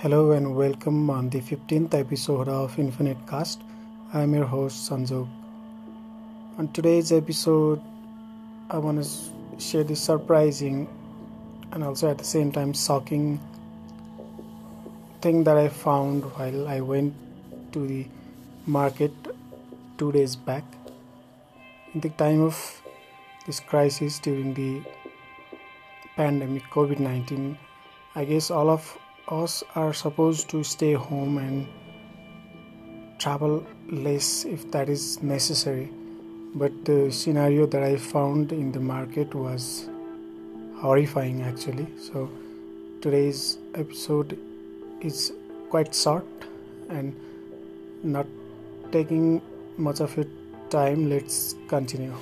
Hello and welcome on the 15th episode of Infinite Cast. I am your host Sanjog. On today's episode, I want to share the surprising and also at the same time shocking thing that I found while I went to the market 2 days back. In the time of this crisis during the pandemic COVID-19, I guess all of us are supposed to stay home and travel less if that is necessary, but the scenario that I found in the market was horrifying actually. So today's episode is quite short and not taking much of your time. Let's continue.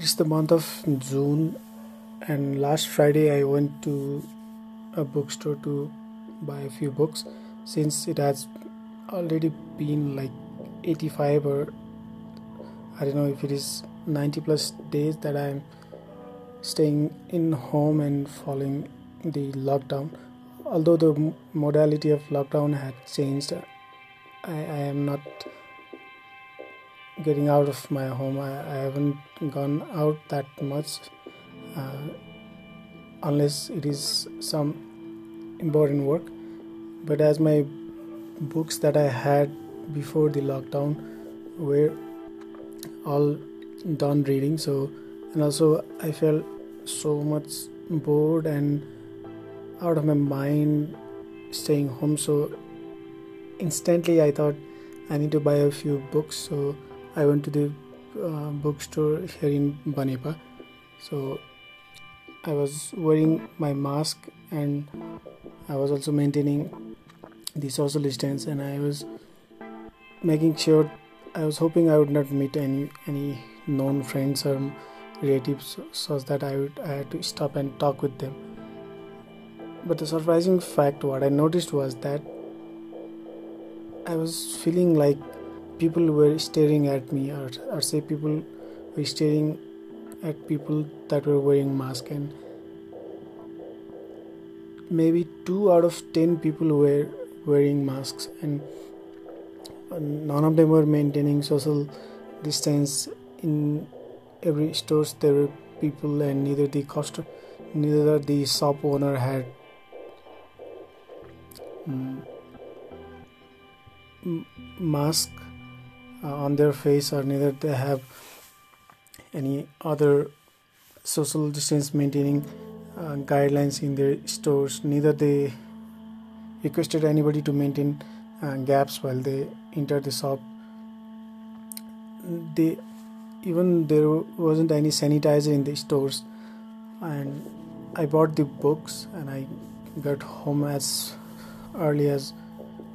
It's the month of June, and last Friday I went to a bookstore to buy a few books, since it has already been like 85 or I don't know if it is 90 plus days that I'm staying in home and following the lockdown. Although the modality of lockdown had changed, I am not getting out of my home. I haven't gone out that much unless it is some important work. But as my books that I had before the lockdown were all done reading, and also I felt so much bored and out of my mind staying home, so instantly I thought I need to buy a few books. So I went to the bookstore here in Banepa. So I was wearing my mask and I was also maintaining the social distance, and I was making sure, I was hoping I would not meet any known friends or relatives, so that I had to stop and talk with them. But the surprising fact, what I noticed was that I was feeling like people were staring at me, or say people were staring at people that were wearing masks, and maybe 2 out of 10 people were wearing masks, and none of them were maintaining social distance. In every stores there were people, and neither the shop owner had mask on their face, or neither they have any other social distance maintaining guidelines in their stores. Neither they requested anybody to maintain gaps while they enter the shop. Even there wasn't any sanitizer in the stores. And I bought the books and I got home as early as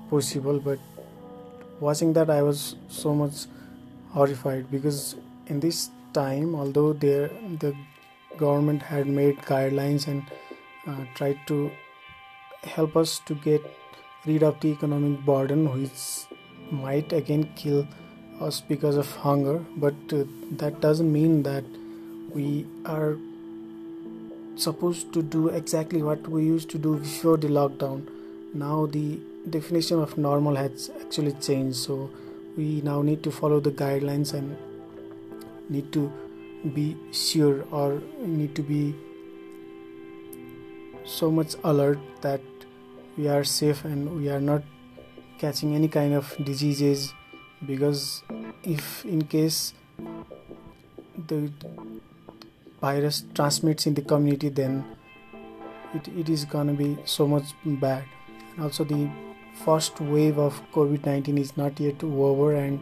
possible, but watching that I was so much horrified, because in this time, although the government had made guidelines and tried to help us to get rid of the economic burden, which might again kill us because of hunger, but that doesn't mean that we are supposed to do exactly what we used to do before the lockdown. Now the definition of normal has actually changed, so we now need to follow the guidelines and need to be sure, or need to be so much alert that we are safe and we are not catching any kind of diseases, because if in case the virus transmits in the community, then it is gonna be so much bad. And also the first wave of COVID-19 is not yet over, and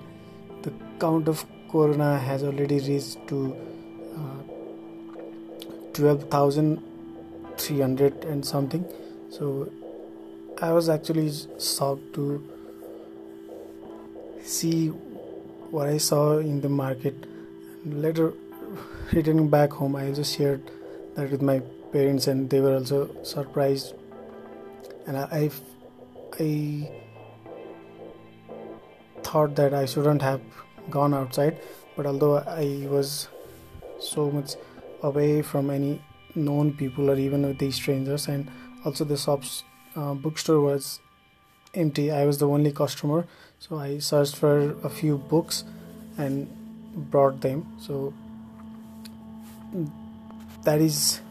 the count of corona has already reached to 12,300 and something. So I was actually shocked to see what I saw in the market. And later, returning back home, I also shared that with my parents, and they were also surprised. And I thought that I shouldn't have gone outside, but although I was so much away from any known people or even with these strangers, and also the shop's bookstore was empty. I was the only customer, so I searched for a few books and brought them. So that is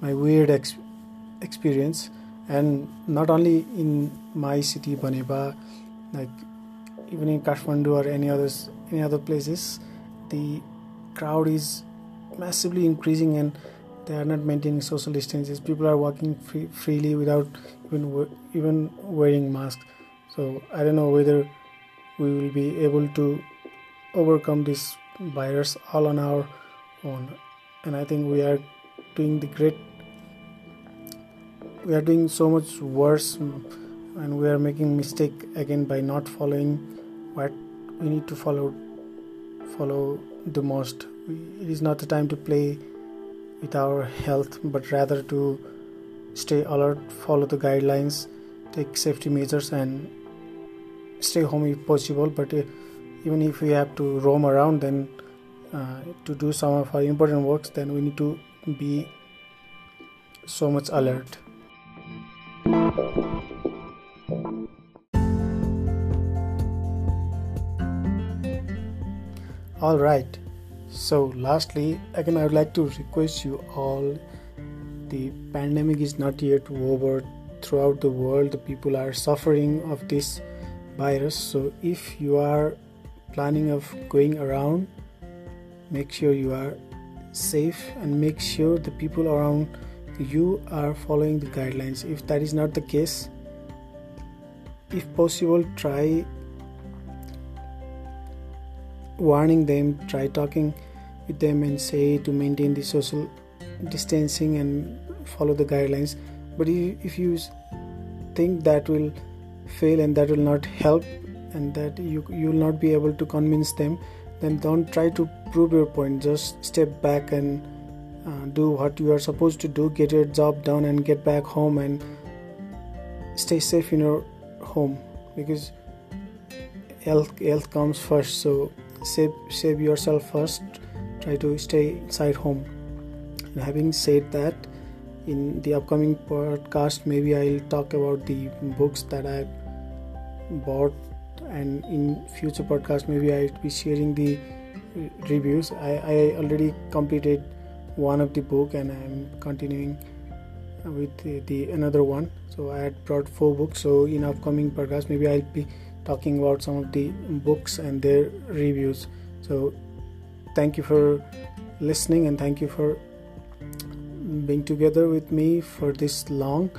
my weird experience. And not only in my city Banepa, like even in Kathmandu or any other places, the crowd is massively increasing and they are not maintaining social distances. People are walking freely without even wearing masks. So I don't know whether we will be able to overcome this virus all on our own. And I think we are doing so much worse, and we are making mistake again by not following what we need to follow the most. It is not the time to play with our health, but rather to stay alert, follow the guidelines, take safety measures, and stay home if possible. But even if we have to roam around, then to do some of our important works, then we need to be so much alert. All right, so lastly, again, I would like to request you all, the pandemic is not yet over. Throughout the world, the people are suffering of this virus. So if you are planning of going around, make sure you are safe and make sure the people around you are following the guidelines. If that is not the case, if possible, try warning them, try talking with them and say to maintain the social distancing and follow the guidelines. But if you think that will fail and that will not help and that you will not be able to convince them, then don't try to prove your point. Just step back and do what you are supposed to do, get your job done and get back home and stay safe in your home, because health comes first. So save yourself first, try to stay inside home. And having said that, in the upcoming podcast, maybe I'll talk about the books that I bought, and in future podcast maybe I'll be sharing the reviews. I already completed one of the book and I'm continuing with the another one. So I had brought 4 books, so in upcoming podcast maybe I'll be talking about some of the books and their reviews. So thank you for listening and thank you for being together with me for this long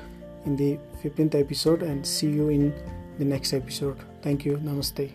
in the 15th episode, and see you in the next episode. Thank you. Namaste.